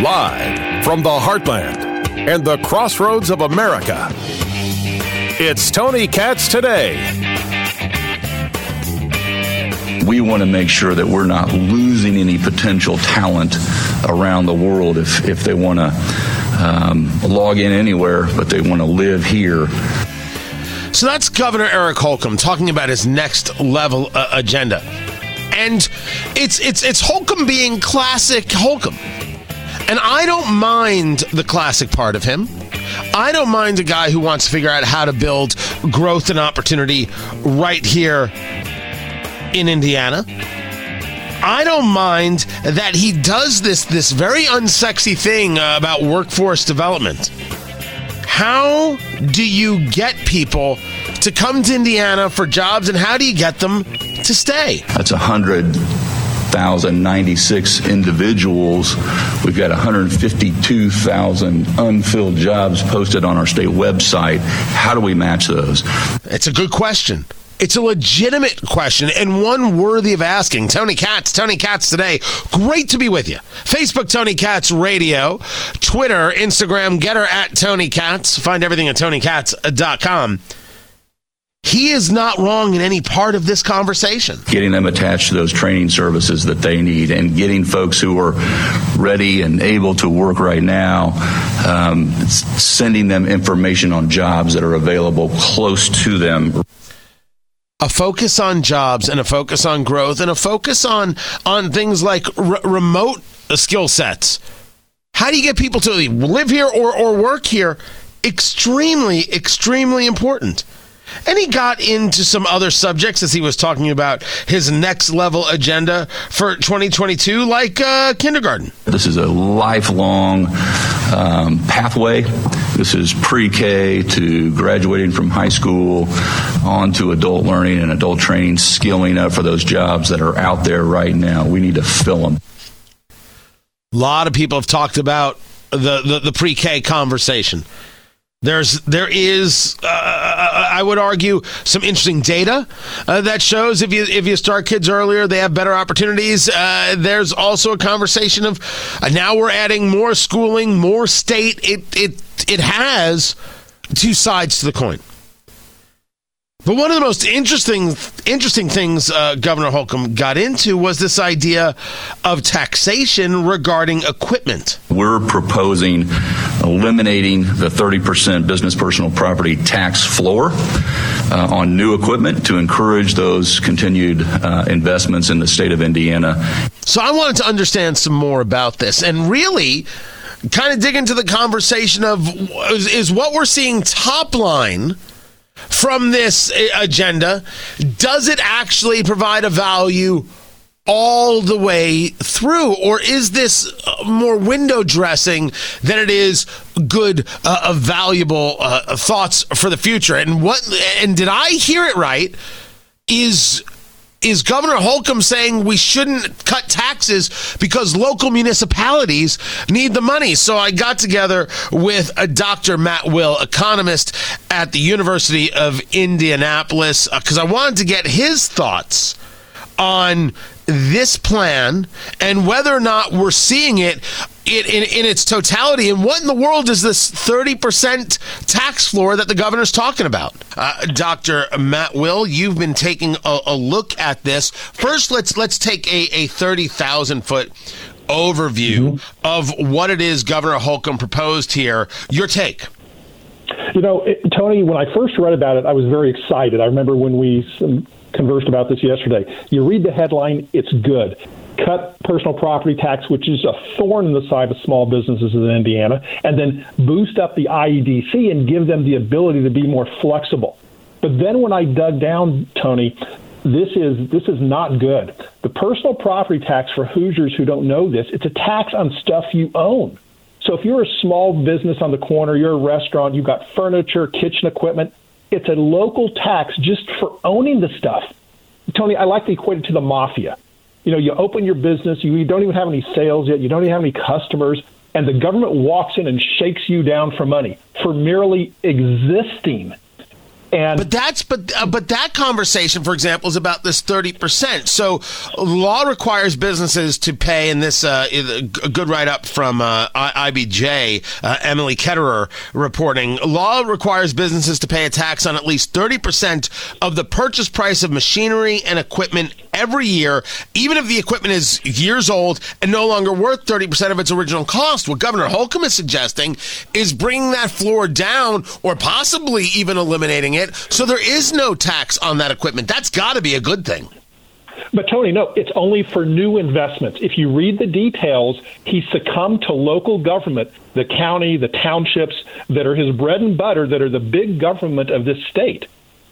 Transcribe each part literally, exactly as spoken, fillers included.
Live from the heartland and the crossroads of America, it's Tony Katz Today. We want to make sure that we're not losing any potential talent around the world if, if they want to um, log in anywhere, but they want to live here. So that's Governor Eric Holcomb talking about his next level uh, agenda. And it's it's it's Holcomb being classic Holcomb. And I don't mind the classic part of him. I don't mind a guy who wants to figure out how to build growth and opportunity right here in Indiana. I don't mind that he does this this very unsexy thing uh, about workforce development. How do you get people to come to Indiana for jobs, and how do you get them to stay? That's one hundred thousand ninety-six individuals. We've got one hundred fifty-two thousand unfilled jobs posted on our state website. How do we match those? It's a good question. It's a legitimate question and one worthy of asking. Tony Katz, Tony Katz Today. Great to be with you. Facebook, Tony Katz Radio. Twitter, Instagram, Getter at Tony Katz. Find everything at tony katz dot com. He is not wrong in any part of this conversation. Getting them attached to those training services that they need and getting folks who are ready and able to work right now, um, sending them information on jobs that are available close to them. A focus on jobs and a focus on growth and a focus on on things like re- remote skill sets. How do you get people to live here or, or work here? Extremely, extremely important. And he got into some other subjects as he was talking about his next level agenda for twenty twenty-two, like uh, kindergarten. This is a lifelong um, pathway. This is pre-K to graduating from high school, on to adult learning and adult training, skilling up for those jobs that are out there right now. We need to fill them. A lot of people have talked about the, the, the pre-K conversation. There's, there is, uh, I would argue, some interesting data uh, that shows if you if you start kids earlier, they have better opportunities. Uh, there's also a conversation of uh, now we're adding more schooling, more state. It it it has two sides to the coin. But one of the most interesting interesting things uh, Governor Holcomb got into was this idea of taxation regarding equipment. We're proposing eliminating the thirty percent business personal property tax floor uh, on new equipment to encourage those continued uh, investments in the state of Indiana. So I wanted to understand some more about this and really kind of dig into the conversation of is, is what we're seeing top line from this agenda, does it actually provide a value all the way through? Or is this more window dressing than it is good, uh, valuable uh, thoughts for the future? And what? And did I hear it right? Is is Governor Holcomb saying we shouldn't cut taxes because local municipalities need the money? So I got together with a Doctor Matt Will, economist at the University of Indianapolis, because uh, I wanted to get his thoughts on this plan and whether or not we're seeing it in, in, in its totality. And what in the world is this thirty percent tax floor that the governor's talking about? Uh, Doctor Matt Will, you've been taking a, a look at this. First, let's let's take a thirty thousand foot overview mm-hmm. of what it is Governor Holcomb proposed here. Your take. You know, it, Tony, when I first read about it, I was very excited. I remember when we um, conversed about this yesterday. You read the headline, it's good. Cut personal property tax, which is a thorn in the side of small businesses in Indiana, and then boost up the I E D C and give them the ability to be more flexible. But then when I dug down, Tony, this is this is not good. The personal property tax, for Hoosiers who don't know this, it's a tax on stuff you own. So if you're a small business on the corner, you're a restaurant, you've got furniture, kitchen equipment, it's a local tax just for owning the stuff. Tony, I like to equate it to the mafia. You know, you open your business, you, you don't even have any sales yet, you don't even have any customers, and the government walks in and shakes you down for money for merely existing. And but that's but uh, but that conversation, for example, is about this thirty percent. So law requires businesses to pay, in this uh, a good write-up from uh, I B J, uh, Emily Ketterer reporting, law requires businesses to pay a tax on at least thirty percent of the purchase price of machinery and equipment every year, even if the equipment is years old and no longer worth thirty percent of its original cost. What Governor Holcomb is suggesting is bringing that floor down or possibly even eliminating it, so there is no tax on that equipment. That's got to be a good thing. But, Tony, no, it's only for new investments. If you read the details, he succumbed to local government, the county, the townships that are his bread and butter, that are the big government of this state,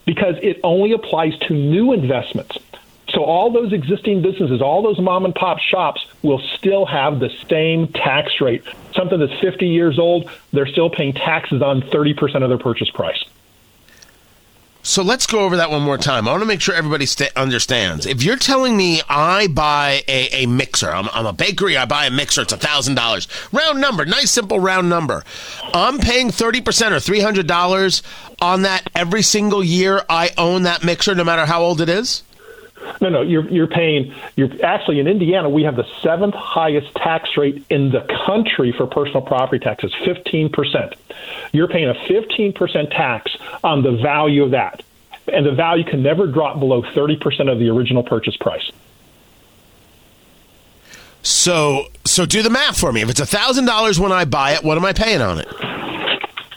because it only applies to new investments. So all those existing businesses, all those mom-and-pop shops will still have the same tax rate. Something that's fifty years old, they're still paying taxes on thirty percent of their purchase price. So let's go over that one more time. I want to make sure everybody st- understands. If you're telling me I buy a, a mixer, I'm, I'm a bakery, I buy a mixer, it's one thousand dollars. Round number, nice, simple round number. I'm paying thirty percent or three hundred dollars on that every single year I own that mixer, no matter how old it is? No, no, you're you're paying. You're actually, in Indiana, we have the seventh highest tax rate in the country for personal property taxes, fifteen percent. You're paying a fifteen percent tax on the value of that, and the value can never drop below thirty percent of the original purchase price. So, so do the math for me. If it's one thousand dollars when I buy it, what am I paying on it?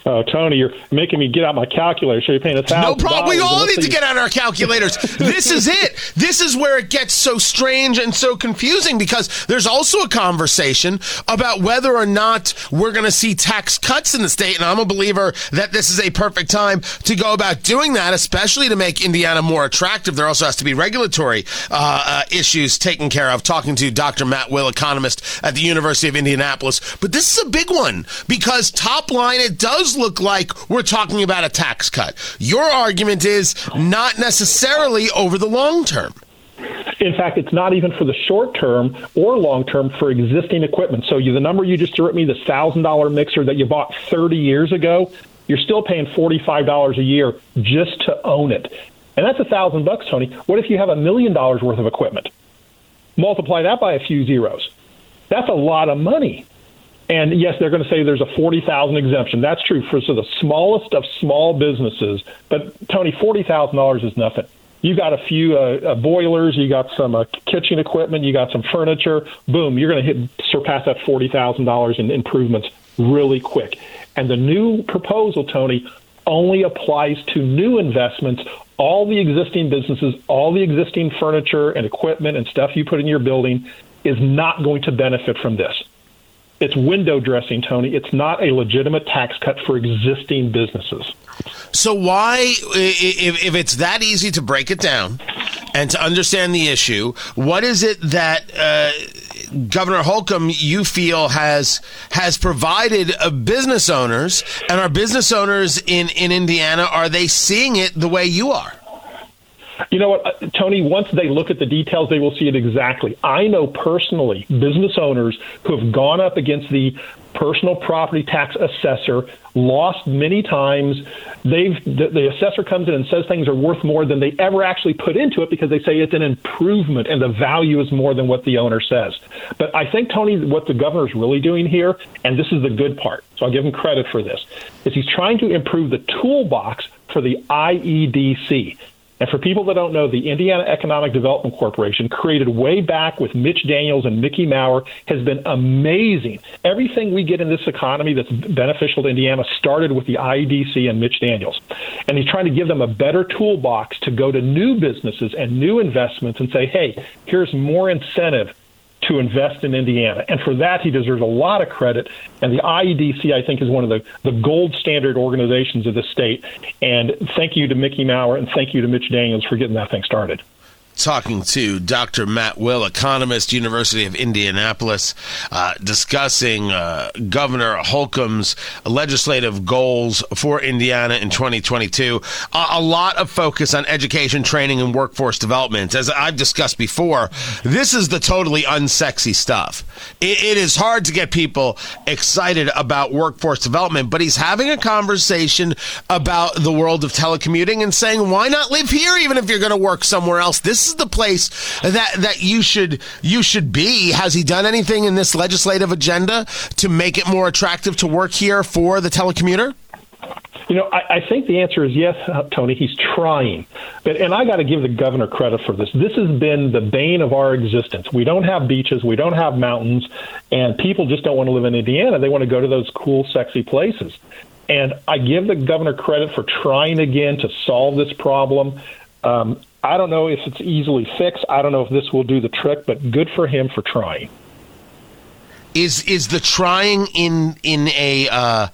Oh, Tony, you're making me get out my calculator. So you're paying one thousand dollars. No problem. We all need to get out our calculators. This is it. This is where it gets so strange and so confusing, because there's also a conversation about whether or not we're going to see tax cuts in the state. And I'm a believer that this is a perfect time to go about doing that, especially to make Indiana more attractive. There also has to be regulatory uh, uh, issues taken care of. Talking to Doctor Matt Will, economist at the University of Indianapolis. But this is a big one, because top line, it does look like we're talking about a tax cut. Your argument is not necessarily over the long term. In fact, it's not even for the short term or long term for existing equipment. So you, the number you just threw at me, the one thousand dollars mixer that you bought thirty years ago, you're still paying forty-five dollars a year just to own it. And that's one thousand dollars bucks, Tony. What if you have a million dollars worth of equipment? Multiply that by a few zeros. That's a lot of money. And yes, they're going to say there's a forty thousand dollars exemption. That's true for so the smallest of small businesses. But, Tony, forty thousand dollars is nothing. You got a few uh, boilers, you got some uh, kitchen equipment, you got some furniture. Boom, you're going to hit surpass that forty thousand dollars in improvements really quick. And the new proposal, Tony, only applies to new investments. All the existing businesses, all the existing furniture and equipment and stuff you put in your building is not going to benefit from this. It's window dressing, Tony. It's not a legitimate tax cut for existing businesses. So why, if, if it's that easy to break it down and to understand the issue, what is it that uh, Governor Holcomb, you feel, has has provided uh, business owners? And our business owners in, in Indiana, are they seeing it the way you are? You know what, Tony, once they look at the details, they will see it exactly. I know personally business owners who have gone up against the personal property tax assessor, lost many times. They've the, the assessor comes in and says things are worth more than they ever actually put into it, because they say it's an improvement and the value is more than what the owner says. But I think, Tony, what the governor is really doing here, and this is the good part, so I'll give him credit for this, is he's trying to improve the toolbox for the I E D C. And for people that don't know, the Indiana Economic Development Corporation, created way back with Mitch Daniels and Mickey Maurer, has been amazing. Everything we get in this economy that's beneficial to Indiana started with the I E D C and Mitch Daniels. And he's trying to give them a better toolbox to go to new businesses and new investments and say, hey, here's more incentive to invest in Indiana. And for that, he deserves a lot of credit. And the I E D C, I think, is one of the, the gold standard organizations of the state. And thank you to Mickey Maurer and thank you to Mitch Daniels for getting that thing started. talking to Doctor Matt Will, economist, University of Indianapolis, uh, discussing uh, Governor Holcomb's legislative goals for Indiana in twenty twenty-two. Uh, a lot of focus on education, training, and workforce development. As I've discussed before, this is the totally unsexy stuff. It, it is hard to get people excited about workforce development, but he's having a conversation about the world of telecommuting and saying, why not live here even if you're going to work somewhere else? This is the place that that you should you should be. Has he done anything in this legislative agenda to make it more attractive to work here for the telecommuter? You know, I, I think the answer is yes, Tony. He's trying. But, and I got to give the governor credit for this. This has been the bane of our existence. We don't have beaches. We don't have mountains. And people just don't want to live in Indiana. They want to go to those cool, sexy places. And I give the governor credit for trying again to solve this problem. Um, I don't know if it's easily fixed. I don't know if this will do the trick, but good for him for trying. Is is the trying in in a uh,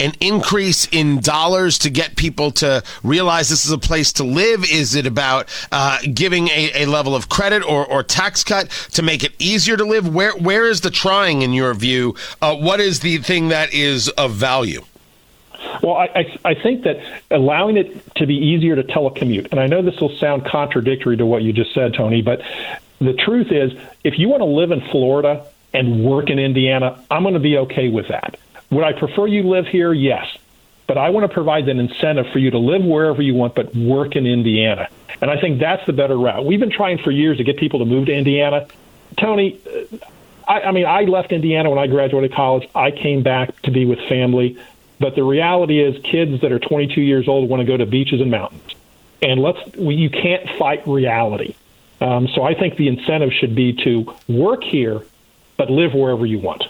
an increase in dollars to get people to realize this is a place to live? Is it about uh, giving a, a level of credit or, or tax cut to make it easier to live? Where where is the trying in your view? Uh, what is the thing that is of value? Well, I, I I think that allowing it to be easier to telecommute, and I know this will sound contradictory to what you just said, Tony, but the truth is, if you want to live in Florida and work in Indiana, I'm going to be okay with that. Would I prefer you live here? Yes. But I want to provide an incentive for you to live wherever you want, but work in Indiana. And I think that's the better route. We've been trying for years to get people to move to Indiana. Tony, I, I mean, I left Indiana when I graduated college. I came back to be with family. But the reality is kids that are twenty-two years old want to go to beaches and mountains. And let's we, you can't fight reality. Um, so I think the incentive should be to work here, but live wherever you want.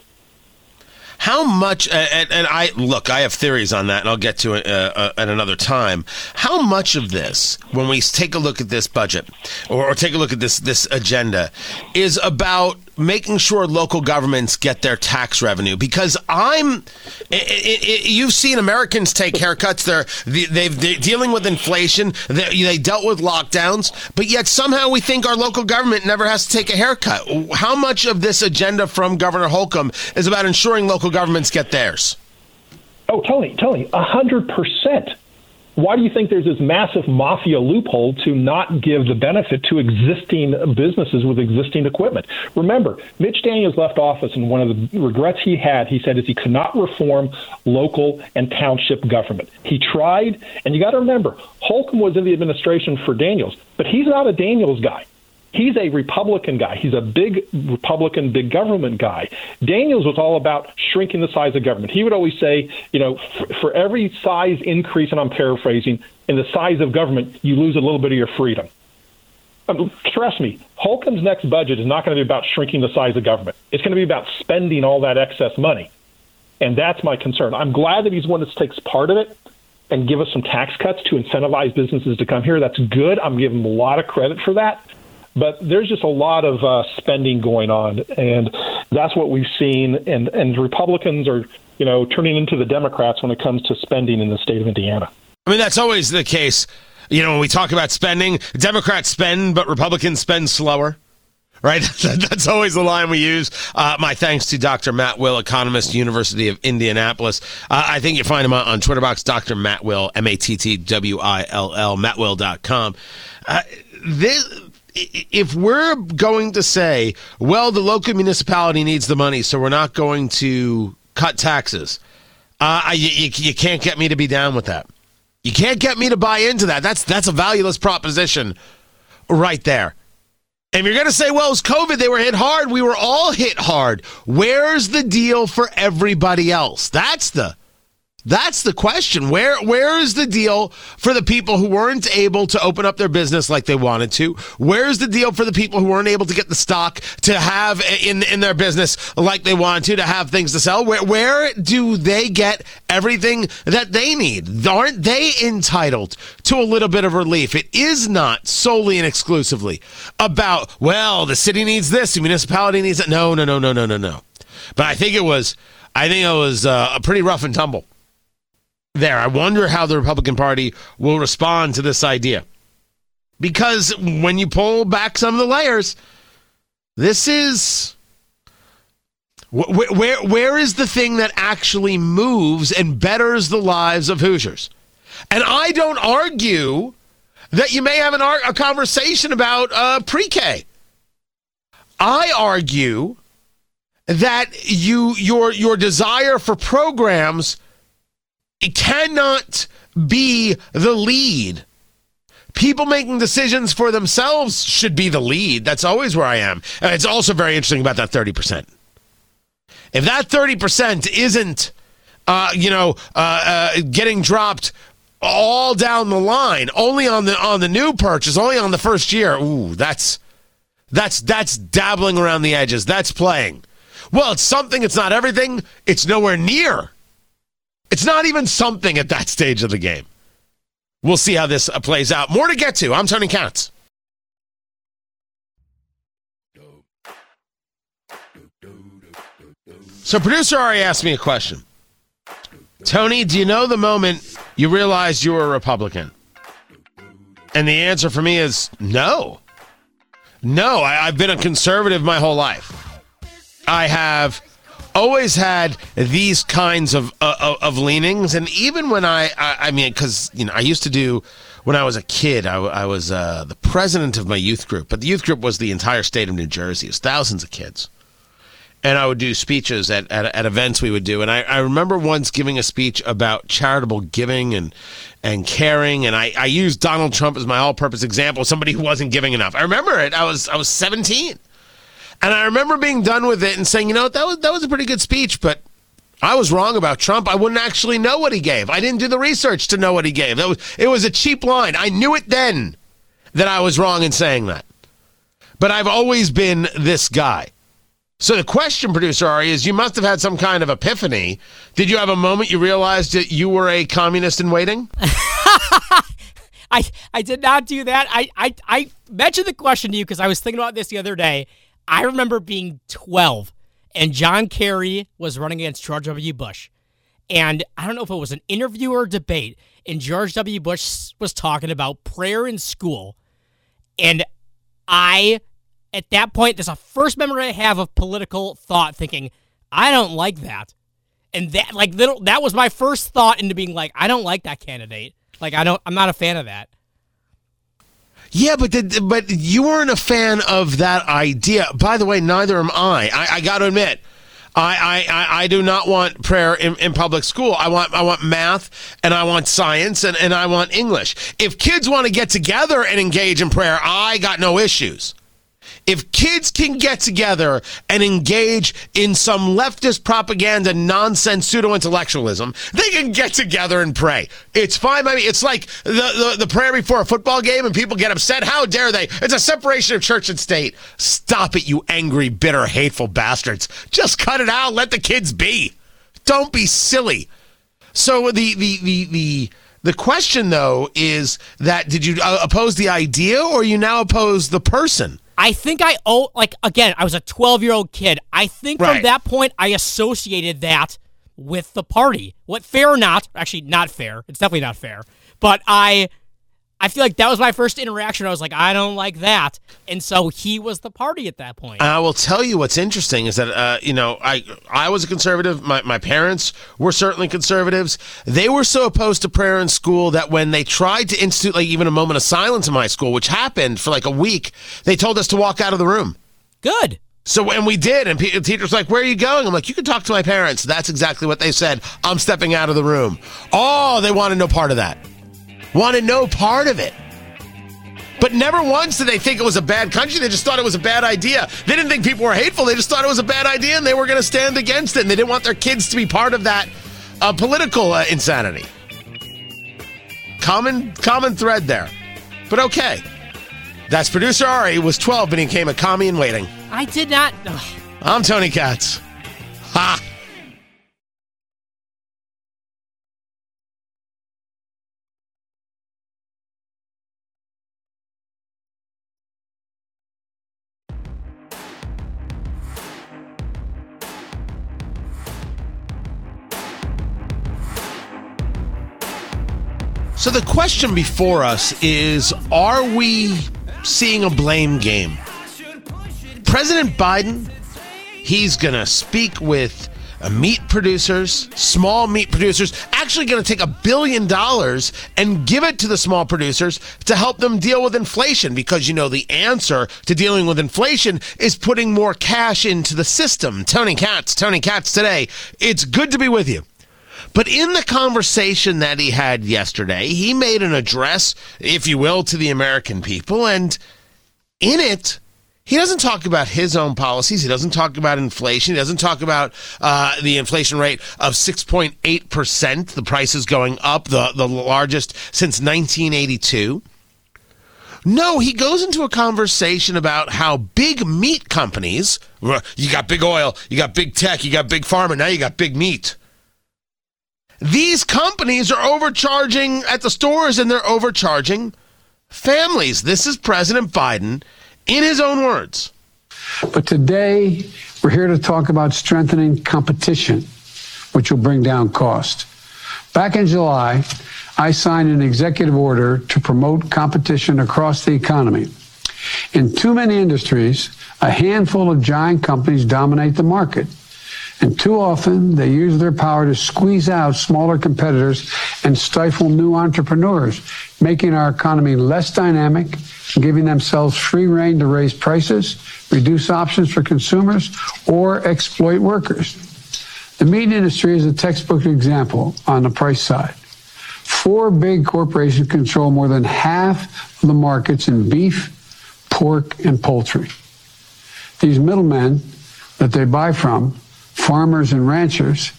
How much, and, and I look, I have theories on that, and I'll get to it uh, uh, at another time. How much of this, when we take a look at this budget, or, or take a look at this this agenda, is about making sure local governments get their tax revenue? Because I'm, it, it, it, you've seen Americans take haircuts. They're they've they're dealing with inflation. They, they dealt with lockdowns, but yet somehow we think our local government never has to take a haircut. How much of this agenda from Governor Holcomb is about ensuring local governments get theirs? Oh, Tony, Tony, a hundred percent. Why do you think there's this massive mafia loophole to not give the benefit to existing businesses with existing equipment? Remember, Mitch Daniels left office, and one of the regrets he had, he said, is he could not reform local and township government. He tried, and you got to remember, Holcomb was in the administration for Daniels, but he's not a Daniels guy. He's a Republican guy. He's a big Republican, big government guy. Daniels was all about shrinking the size of government. He would always say, you know, for, for every size increase, and I'm paraphrasing, in the size of government, you lose a little bit of your freedom. Um, trust me, Holcomb's next budget is not going to be about shrinking the size of government. It's going to be about spending all that excess money. And that's my concern. I'm glad that he's one that takes part of it and give us some tax cuts to incentivize businesses to come here. That's good. I'm giving him a lot of credit for that. But there's just a lot of uh, spending going on, and that's what we've seen. And, and Republicans are, you know, turning into the Democrats when it comes to spending in the state of Indiana. I mean, that's always the case. You know, when we talk about spending, Democrats spend, but Republicans spend slower. Right? That's always the line we use. Uh, my thanks to Doctor Matt Will, economist, University of Indianapolis. Uh, I think you find him on Twitter box, Doctor Matt Will, M A T T W I L L, matt will dot com. Uh, this... If we're going to say, well, the local municipality needs the money, so we're not going to cut taxes, uh, you, you, you can't get me to be down with that. You can't get me to buy into that. That's that's a valueless proposition right there. And you're going to say, well, it was COVID. They were hit hard. We were all hit hard. Where's the deal for everybody else? That's the That's the question. Where where is the deal for the people who weren't able to open up their business like they wanted to? Where's the deal for the people who weren't able to get the stock to have in in their business like they wanted to, to have things to sell? Where where do they get everything that they need? Aren't they entitled to a little bit of relief? It is not solely and exclusively about, well, the city needs this, the municipality needs that. No, no, no, no, no, no, no. But I think it was I think it was uh, a pretty rough and tumble. There, I wonder how the Republican Party will respond to this idea. Because when you pull back some of the layers, this is... Where, where where is the thing that actually moves and betters the lives of Hoosiers? And I don't argue that you may have an ar- a conversation about uh, pre-K. I argue that you your your desire for programs cannot be the lead. People making decisions for themselves should be the lead. That's always where I am. And it's also very interesting about that thirty percent. If that thirty percent isn't, uh, you know, uh, uh, getting dropped all down the line, only on the on the new purchase, only on the first year, ooh, that's that's that's dabbling around the edges. That's playing. Well, it's something. It's not everything. It's nowhere near. It's not even something at that stage of the game. We'll see how this uh, plays out. More to get to. I'm Tony Katz. So producer Ari asked me a question. Tony, do you know the moment you realized you were a Republican? And the answer for me is no. No, I, I've been a conservative my whole life. I have always had these kinds of uh, of leanings. And even when I, I, I mean, because you know, I used to do, when I was a kid, I, I was uh, the president of my youth group. But the youth group was the entire state of New Jersey. It was thousands of kids. And I would do speeches at, at, at events we would do. And I, I remember once giving a speech about charitable giving and and caring. And I, I used Donald Trump as my all-purpose example, somebody who wasn't giving enough. I remember it. I was I was seventeen. And I remember being done with it and saying, you know what, that was, that was a pretty good speech, but I was wrong about Trump. I wouldn't actually know what he gave. I didn't do the research to know what he gave. That was, it was a cheap line. I knew it then that I was wrong in saying that. But I've always been this guy. So the question, producer Ari, is you must have had some kind of epiphany. Did you have a moment you realized that you were a communist in waiting? I I did not do that. I, I, I mentioned the question to you because I was thinking about this the other day. I remember being twelve, and John Kerry was running against George W. Bush. And I don't know if it was an interview or debate, and George W. Bush was talking about prayer in school. And I... At that point, there's a first memory I have of political thought thinking, I don't like that. And that like little, that was my first thought into being like, I don't like that candidate. Like, I don't, I'm not a fan of that. Yeah, but the, but you weren't a fan of that idea. By the way, neither am I. I, I got to admit, I, I, I do not want prayer in, in public school. I want I want math, and I want science, and, and I want English. If kids want to get together and engage in prayer, I got no issues. If kids can get together and engage in some leftist propaganda, nonsense, pseudo-intellectualism, they can get together and pray. It's fine by me. It's like the, the, the prayer before a football game and people get upset. How dare they? It's a separation of church and state. Stop it, you angry, bitter, hateful bastards. Just cut it out. Let the kids be. Don't be silly. So the the the... the The question, though, is that did you uh, oppose the idea or you now oppose the person? I think I, oh, like, again, I was a twelve-year-old kid. I think right. From that point, I associated that with the party. What, fair or not, actually not fair. It's definitely not fair. But I I feel like that was my first interaction. I was like, I don't like that. And so he was the party at that point. I will tell you what's interesting is that, uh, you know, I I was a conservative. My, my parents were certainly conservatives. They were so opposed to prayer in school that when they tried to institute, like, even a moment of silence in my school, which happened for, like, a week, they told us to walk out of the room. Good. So, and we did. And the teacher's like, where are you going? I'm like, you can talk to my parents. That's exactly what they said. I'm stepping out of the room. Oh, they wanted no part of that. Wanted no part of it. But never once did they think it was a bad country. They just thought it was a bad idea. They didn't think people were hateful. They just thought it was a bad idea, and they were going to stand against it. And they didn't want their kids to be part of that uh, political uh, insanity. Common, common thread there. But okay. That's producer Ari. He was twelve, but he became a commie in waiting. I did not. Ugh. I'm Tony Katz. Ha! So the question before us is, are we seeing a blame game? President Biden, he's going to speak with meat producers, small meat producers, actually going to take a billion dollars and give it to the small producers to help them deal with inflation, because, you know, the answer to dealing with inflation is putting more cash into the system. Tony Katz, Tony Katz today. It's good to be with you. But in the conversation that he had yesterday, he made an address, if you will, to the American people, and in it, he doesn't talk about his own policies. He doesn't talk about inflation. He doesn't talk about uh, the inflation rate of six point eight percent, the prices going up, the, the largest since nineteen eighty-two. No, he goes into a conversation about how big meat companies, you got big oil, you got big tech, you got big pharma, now you got big meat. These companies are overcharging at the stores, and they're overcharging families. This is President Biden in his own words. But today, we're here to talk about strengthening competition, which will bring down cost. Back in July, I signed an executive order to promote competition across the economy. In too many industries, a handful of giant companies dominate the market. And too often, they use their power to squeeze out smaller competitors and stifle new entrepreneurs, making our economy less dynamic, giving themselves free rein to raise prices, reduce options for consumers, or exploit workers. The meat industry is a textbook example on the price side. Four big corporations control more than half of the markets in beef, pork, and poultry. These middlemen that they buy from, farmers and ranchers,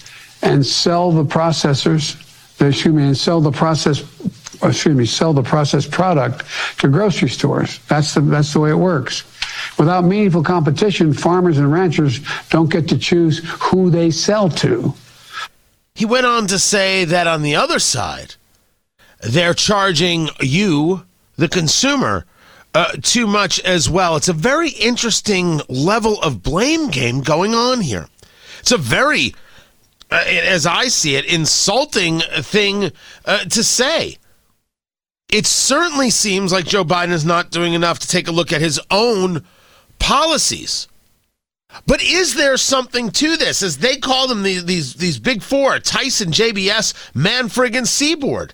and sell the processors, excuse me, and sell the process, excuse me, sell the processed product to grocery stores. That's the, that's the way it works. Without meaningful competition, farmers and ranchers don't get to choose who they sell to. He went on to say that on the other side, they're charging you, the consumer, Uh, too much as well. It's a very interesting level of blame game going on here. It's a very, uh, as I see it, insulting thing uh, to say. It certainly seems like Joe Biden is not doing enough to take a look at his own policies. But is there something to this? As they call them, the, these, these big four, Tyson, J B S, Marfrig, and Seaboard.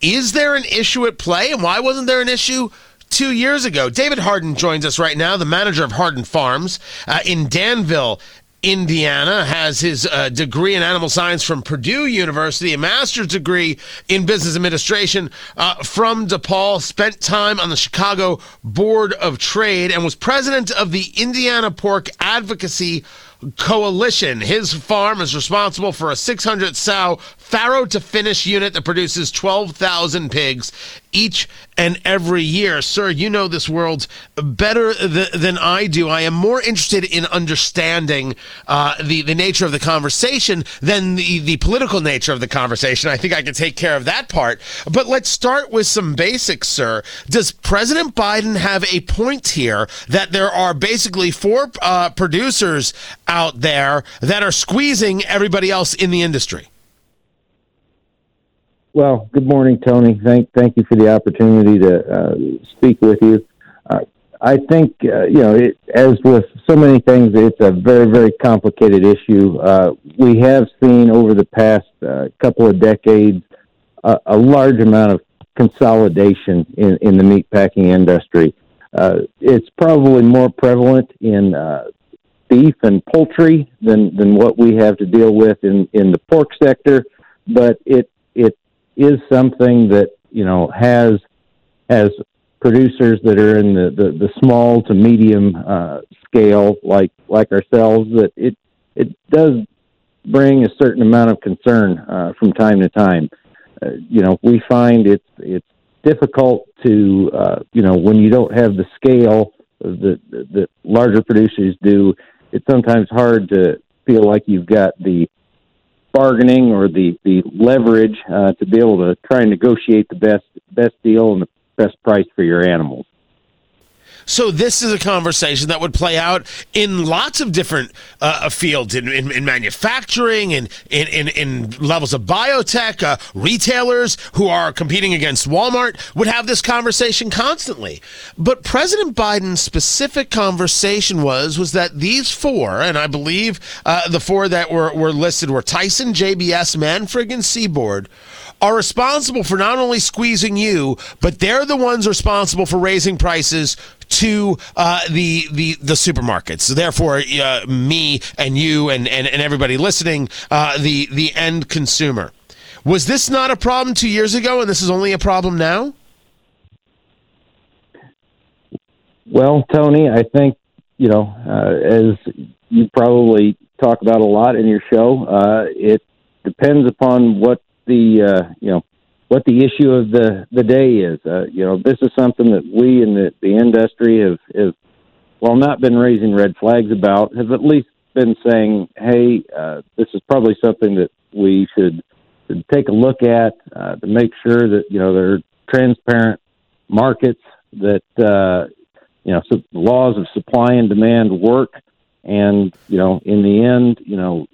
Is there an issue at play? And why wasn't there an issue two years ago? David Harden joins us right now, the manager of Harden Farms uh, in Danville, Indiana, has his uh, degree in animal science from Purdue University, a master's degree in business administration uh, from DePaul, spent time on the Chicago Board of Trade, and was president of the Indiana Pork Advocacy Coalition. His farm is responsible for a six hundred sow farrow-to-finish unit that produces twelve thousand pigs each and every year. Sir, you know this world better th- than I do. I am more interested in understanding uh, the, the nature of the conversation than the, the political nature of the conversation. I think I can take care of that part. But let's start with some basics, sir. Does President Biden have a point here that there are basically four uh, producers out there that are squeezing everybody else in the industry? Well, good morning, Tony. Thank thank you for the opportunity to uh, speak with you. Uh, I think, uh, you know, it, as with so many things, it's a very, very complicated issue. Uh, we have seen over the past uh, couple of decades uh, a large amount of consolidation in, in the meatpacking industry. Uh, it's probably more prevalent in uh, beef and poultry than, than what we have to deal with in, in the pork sector, but it it is something that, you know, has has producers that are in the, the, the small to medium uh, scale, like like ourselves, that it it does bring a certain amount of concern uh, from time to time. Uh, you know, we find it's it's difficult to uh, you know, when you don't have the scale that that larger producers do, it's sometimes hard to feel like you've got the bargaining or the, the leverage uh, to be able to try and negotiate the best best deal and the best price for your animals. So this is a conversation that would play out in lots of different uh, fields, in, in, in manufacturing, and in, in, in levels of biotech. Uh, retailers who are competing against Walmart would have this conversation constantly. But President Biden's specific conversation was, was that these four, and I believe uh, the four that were, were listed were Tyson, J B S, Marfrig, and Seaboard, are responsible for not only squeezing you, but they're the ones responsible for raising prices to uh, the, the the supermarkets. So therefore, uh, me and you and, and, and everybody listening, uh, the, the end consumer. Was this not a problem two years ago, and this is only a problem now? Well, Tony, I think, you know, uh, as you probably talk about a lot in your show, uh, it depends upon what the uh, you know what the issue of the, the day is. Uh, you know, this is something that we in the, the industry have, have, while not been raising red flags about, have at least been saying, hey, uh, this is probably something that we should take a look at uh, to make sure that, you know, there are transparent markets, that, uh, you know, so the laws of supply and demand work. And, you know, in the end, you know,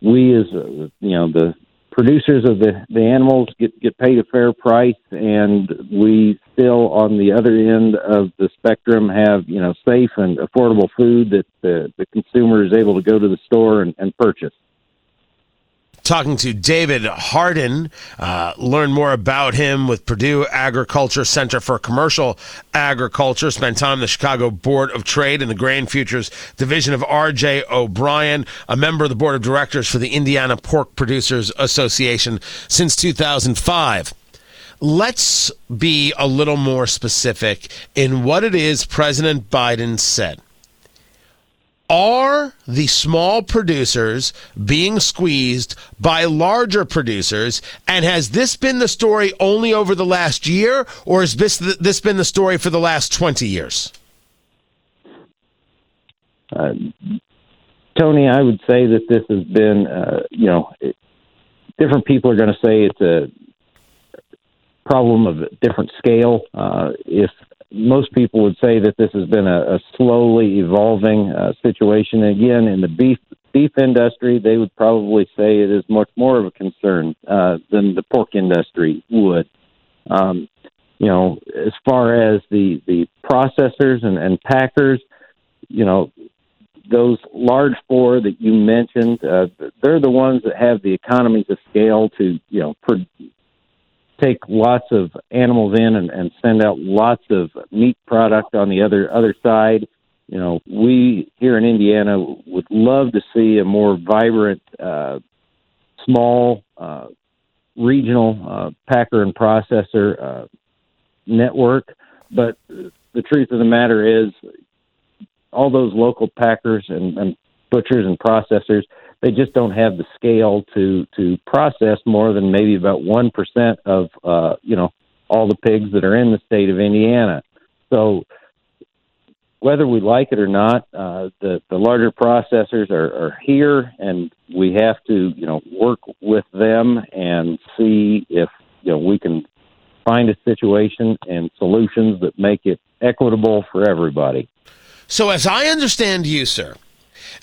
we as, uh, you know, the producers of the, the animals get, get paid a fair price, and we still on the other end of the spectrum have, you know, safe and affordable food that the, the consumer is able to go to the store and, and purchase. Talking to David Harden. Uh, learn more about him with Purdue Agriculture Center for Commercial Agriculture. Spent time in the Chicago Board of Trade and the Grain Futures Division of R J. O'Brien, a member of the Board of Directors for the Indiana Pork Producers Association since two thousand five. Let's be a little more specific in what it is President Biden said. Are the small producers being squeezed by larger producers? And has this been the story only over the last year, or has this, this been the story for the last twenty years? Uh, Tony, I would say that this has been, uh, you know, it, different people are going to say it's a problem of a different scale. Uh, if Most people would say that this has been a, a slowly evolving uh, situation. Again, in the beef beef industry, they would probably say it is much more of a concern uh, than the pork industry would. Um, you know, as far as the, the processors and, and packers, you know, those large four that you mentioned, uh, they're the ones that have the economies of scale to, you know, produce. Take lots of animals in and, and send out lots of meat product on the other other side. You know, we here in Indiana would love to see a more vibrant, uh, small, uh, regional uh, packer and processor uh, network. But the truth of the matter is all those local packers and, and butchers and processors, they just don't have the scale to, to process more than maybe about one percent of, uh, you know, all the pigs that are in the state of Indiana. So whether we like it or not, uh, the, the larger processors are, are here, and we have to, you know, work with them and see if, you know, we can find a situation and solutions that make it equitable for everybody. So as I understand you, sir,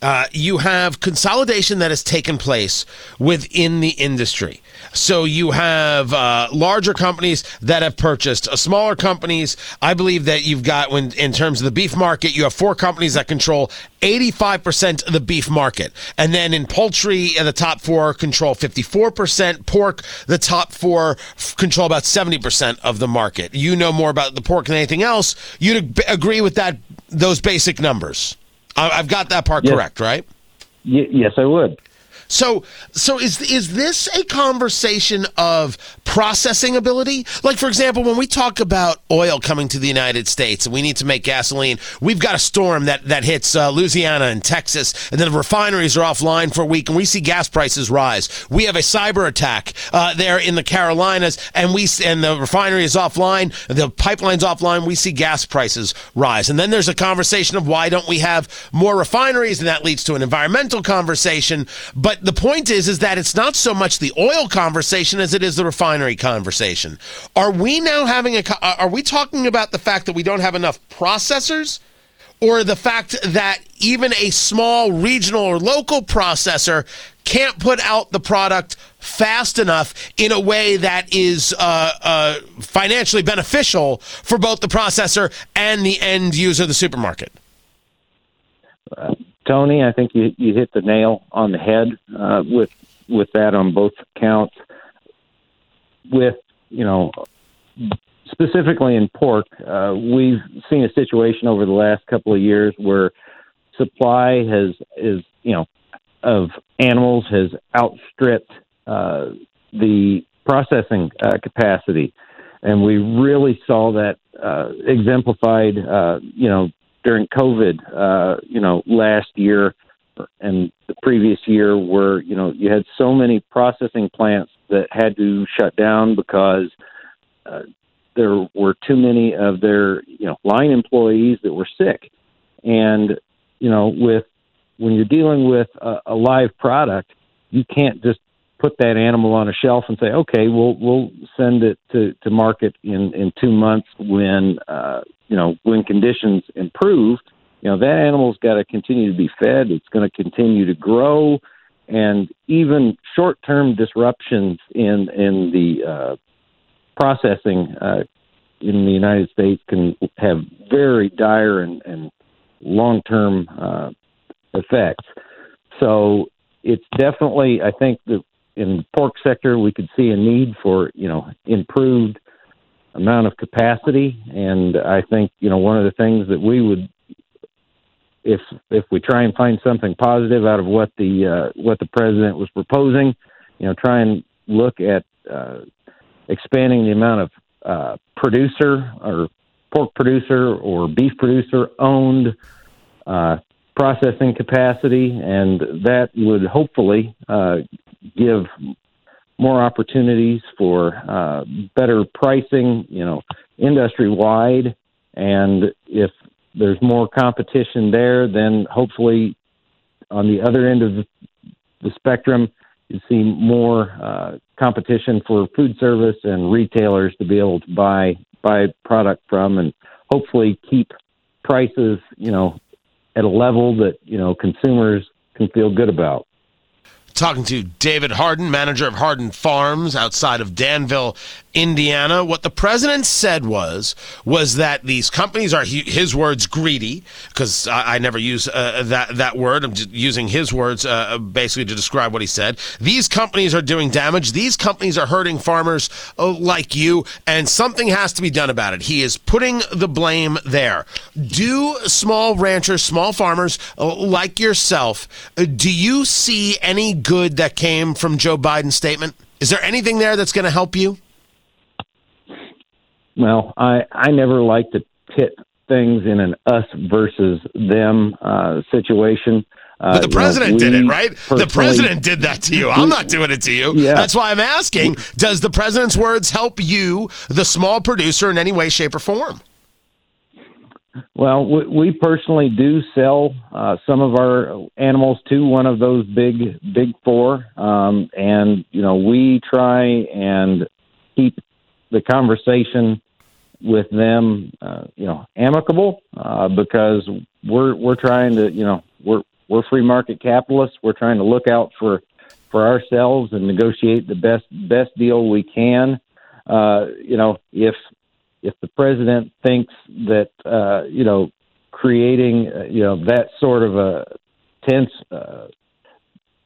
Uh, you have consolidation that has taken place within the industry. So you have uh, larger companies that have purchased uh, smaller companies. I believe that you've got, when in terms of the beef market, you have four companies that control eighty-five percent of the beef market. And then in poultry, the top four control fifty-four percent. Pork, the top four f- control about seventy percent of the market. You know more about the pork than anything else. You'd ag- agree with that, those basic numbers. I've got that part yes. Correct, right? Y- yes, I would. So, so is is this a conversation of processing ability? Like, for example, when we talk about oil coming to the United States and we need to make gasoline, we've got a storm that, that hits uh, Louisiana and Texas, and then the refineries are offline for a week, and we see gas prices rise. We have a cyber attack uh, there in the Carolinas, and we and the refinery is offline, the pipeline's offline, we see gas prices rise. And then there's a conversation of why don't we have more refineries, and that leads to an environmental conversation, but But the point is, is that it's not so much the oil conversation as it is the refinery conversation. Are we now having a, are we talking about the fact that we don't have enough processors, or the fact that even a small regional or local processor can't put out the product fast enough in a way that is uh, uh, financially beneficial for both the processor and the end user, the supermarket? Uh, Tony, I think you, you hit the nail on the head uh, with with that on both counts. With, you know, specifically in pork, uh, we've seen a situation over the last couple of years where supply has is, you know, of animals has outstripped uh, the processing uh, capacity. And we really saw that uh, exemplified, uh, you know, during COVID, uh, you know, last year and the previous year, where, you know, you had so many processing plants that had to shut down because uh, there were too many of their, you know, line employees that were sick. And, you know, with when you're dealing with a, a live product, you can't just put that animal on a shelf and say, okay, we'll we'll send it to, to market in, in two months when, uh, you know, when conditions improve. You know, that animal's got to continue to be fed. It's going to continue to grow. And even short-term disruptions in, in the uh, processing uh, in the United States can have very dire and, and long-term uh, effects. So it's definitely, I think, that in the pork sector, we could see a need for, you know, improved amount of capacity. And I think, you know, one of the things that we would, if if we try and find something positive out of what the uh, what the president was proposing, you know, try and look at uh, expanding the amount of uh, producer or pork producer or beef producer owned uh, processing capacity, and that would hopefully uh, give more opportunities for uh, better pricing, you know, industry-wide. And if there's more competition there, then hopefully on the other end of the spectrum, you see more uh, competition for food service and retailers to be able to buy buy product from, and hopefully keep prices, you know, at a level that, you know, consumers can feel good about. Talking to David Harden, manager of Harden Farms outside of Danville, Indiana. What the president said was was that these companies are, his words, greedy, because I, I never use uh, that, that word. I'm just using his words uh, basically to describe what he said. These companies are doing damage. These companies are hurting farmers uh, like you, and something has to be done about it. He is putting the blame there. Do small ranchers, small farmers uh, like yourself, uh, do you see any good that came from Joe Biden's statement? Is there anything there that's going to help you? Well, I, I never like to pit things in an us versus them uh, situation. Uh, but the president you know, did it, right? The president did that to you. I'm not doing it to you. Yeah. That's why I'm asking, does the president's words help you, the small producer, in any way, shape, or form? Well, we, we personally do sell uh, some of our animals to one of those big, big four. Um, and, you know, we try and keep the conversation with them, uh, you know, amicable, uh, because we're we're trying to, you know, we're we're free market capitalists. We're trying to look out for for ourselves and negotiate the best best deal we can. Uh, you know, if if the president thinks that uh, you know, creating uh, you know, that sort of a tense Uh,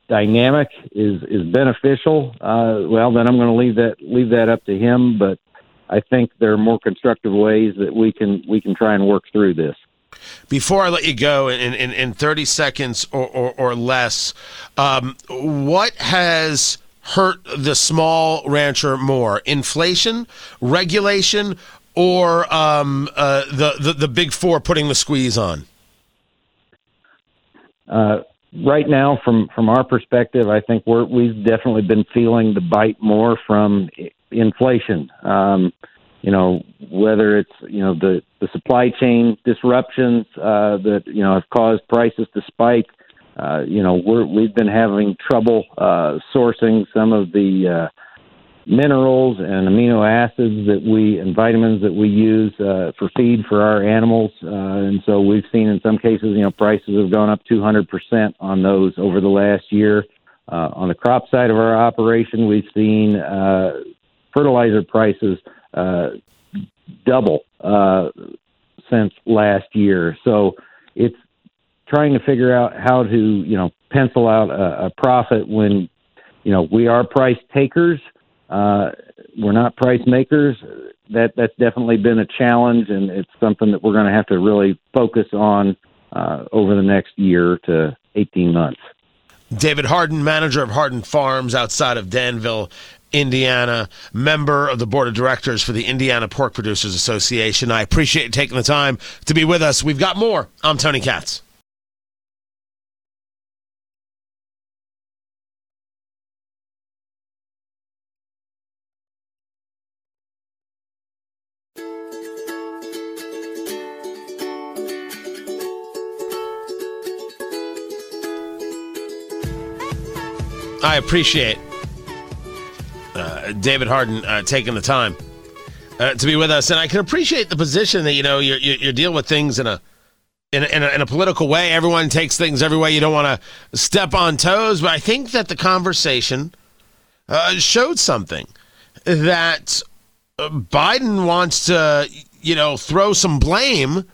dynamic is is beneficial, uh well then I'm going to leave that leave that up to him. But I think there are more constructive ways that we can we can try and work through this. Before I let you go in in, in thirty seconds or, or or less, um what has hurt the small rancher more, inflation, regulation, or um uh the the, the big four putting the squeeze on? uh Right now, from, from our perspective, I think we're, we've definitely been feeling the bite more from inflation. Um, you know, whether it's, you know, the, the supply chain disruptions uh, that, you know, have caused prices to spike, uh, you know, we're, we've been having trouble uh, sourcing some of the uh, minerals and amino acids that we and vitamins that we use uh, for feed for our animals. Uh, and so we've seen in some cases, you know, prices have gone up two hundred percent on those over the last year. Uh, on the crop side of our operation, we've seen uh, fertilizer prices uh, double uh, since last year. So it's trying to figure out how to, you know, pencil out a, a profit when, you know, we are price takers. Uh, we're not price makers. That that's definitely been a challenge, and it's something that we're going to have to really focus on uh, over the next year to eighteen months. David Harden, manager of Harden Farms outside of Danville, Indiana, member of the board of directors for the Indiana Pork Producers Association. I appreciate you taking the time to be with us. We've got more. I'm Tony Katz. I appreciate uh, David Harden uh, taking the time uh, to be with us, and I can appreciate the position that you know you you deal with things in a in a, in, a, in a political way. Everyone takes things every way. You don't want to step on toes, but I think that the conversation uh, showed something that Biden wants to you know throw some blame.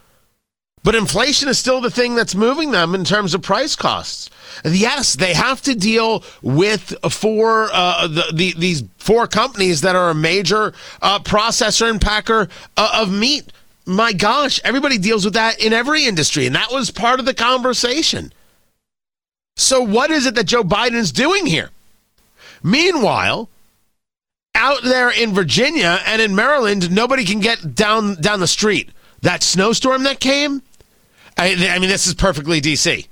But inflation is still the thing that's moving them in terms of price costs. Yes, they have to deal with four uh, the, the, these four companies that are a major uh, processor and packer uh, of meat. My gosh, everybody deals with that in every industry, and that was part of the conversation. So what is it that Joe Biden is doing here? Meanwhile, out there in Virginia and in Maryland, nobody can get down down the street. That snowstorm that came, I, I mean, this is perfectly D C.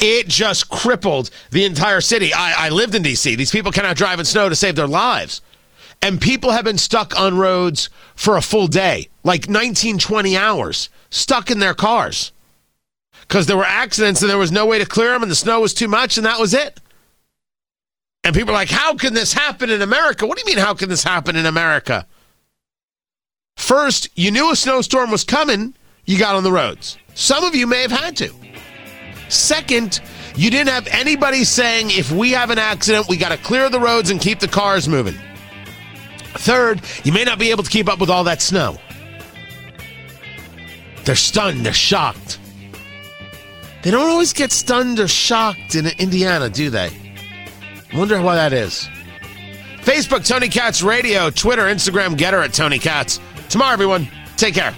It just crippled the entire city. I, I lived in D C. These people cannot drive in snow to save their lives. And people have been stuck on roads for a full day, like nineteen, twenty hours, stuck in their cars. Because there were accidents and there was no way to clear them and the snow was too much and that was it. And people are like, how can this happen in America? What do you mean, how can this happen in America? First, you knew a snowstorm was coming, you got on the roads. Some of you may have had to. Second, you didn't have anybody saying, if we have an accident, we got to clear the roads and keep the cars moving. Third, you may not be able to keep up with all that snow. They're stunned, they're shocked. They don't always get stunned or shocked in Indiana, do they? I wonder why that is. Facebook, Tony Katz Radio, Twitter, Instagram, Getter at Tony Katz. Tomorrow, everyone, take care.